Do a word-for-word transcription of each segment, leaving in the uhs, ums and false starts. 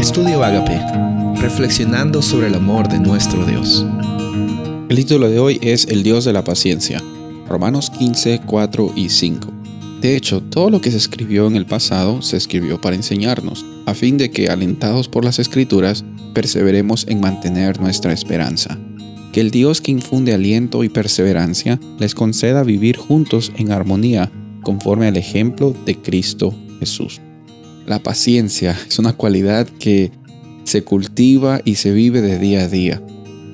Estudio Agapé, reflexionando sobre el amor de nuestro Dios. El título de hoy es El Dios de la Paciencia, Romanos quince, cuatro y cinco. De hecho, todo lo que se escribió en el pasado se escribió para enseñarnos, a fin de que, alentados por las Escrituras, perseveremos en mantener nuestra esperanza. Que el Dios que infunde aliento y perseverancia les conceda vivir juntos en armonía, conforme al ejemplo de Cristo Jesús. La paciencia es una cualidad que se cultiva y se vive de día a día.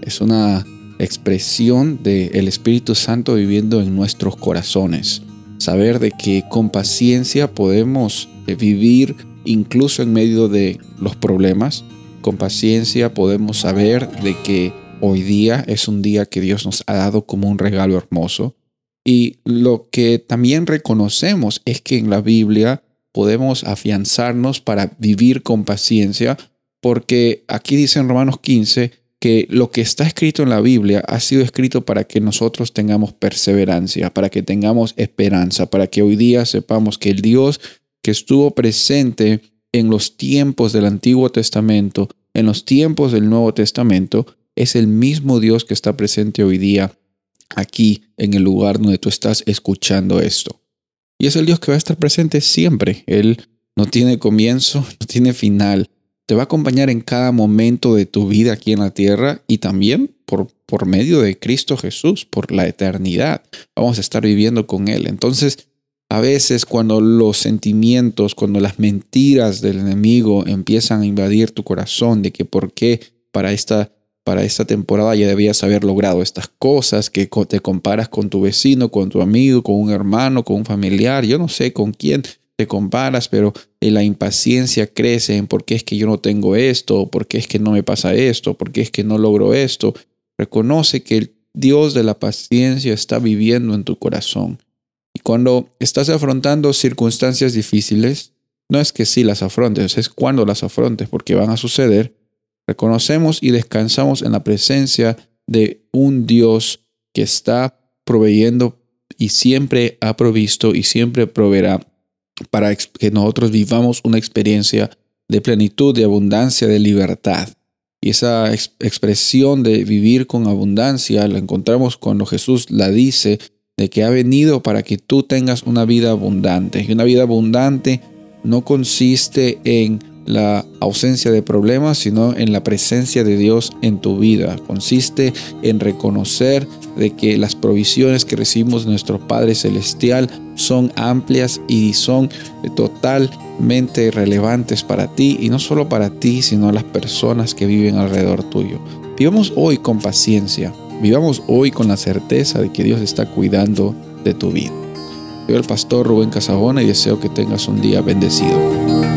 Es una expresión del Espíritu Santo viviendo en nuestros corazones. Saber de que con paciencia podemos vivir incluso en medio de los problemas. Con paciencia podemos saber de que hoy día es un día que Dios nos ha dado como un regalo hermoso. Y lo que también reconocemos es que en la Biblia podemos afianzarnos para vivir con paciencia, porque aquí dice en Romanos quince que lo que está escrito en la Biblia ha sido escrito para que nosotros tengamos perseverancia, para que tengamos esperanza, para que hoy día sepamos que el Dios que estuvo presente en los tiempos del Antiguo Testamento, en los tiempos del Nuevo Testamento, es el mismo Dios que está presente hoy día aquí en el lugar donde tú estás escuchando esto. Y es el Dios que va a estar presente siempre. Él no tiene comienzo, no tiene final. Te va a acompañar en cada momento de tu vida aquí en la tierra y también por, por medio de Cristo Jesús, por la eternidad. Vamos a estar viviendo con Él. Entonces, a veces cuando los sentimientos, cuando las mentiras del enemigo empiezan a invadir tu corazón de que por qué para esta Para esta temporada ya debías haber logrado estas cosas, que te comparas con tu vecino, con tu amigo, con un hermano, con un familiar. Yo no sé con quién te comparas, pero la impaciencia crece en por qué es que yo no tengo esto, por qué es que no me pasa esto, por qué es que no logro esto. Reconoce que el Dios de la paciencia está viviendo en tu corazón. Y cuando estás afrontando circunstancias difíciles, no es que sí las afrontes, es cuando las afrontes, porque van a suceder. Reconocemos y descansamos en la presencia de un Dios que está proveyendo y siempre ha provisto y siempre proveerá para que nosotros vivamos una experiencia de plenitud, de abundancia, de libertad. Y esa ex- expresión de vivir con abundancia la encontramos cuando Jesús la dice de que ha venido para que tú tengas una vida abundante. Y una vida abundante no consiste en la ausencia de problemas, sino en la presencia de Dios en tu vida. Consiste en reconocer de que las provisiones que recibimos de nuestro Padre Celestial son amplias y son totalmente relevantes para ti, y no solo para ti, sino a las personas que viven alrededor tuyo. Vivamos hoy con paciencia, vivamos hoy con la certeza de que Dios está cuidando de tu vida. Soy el pastor Rubén Casabona y deseo que tengas un día bendecido.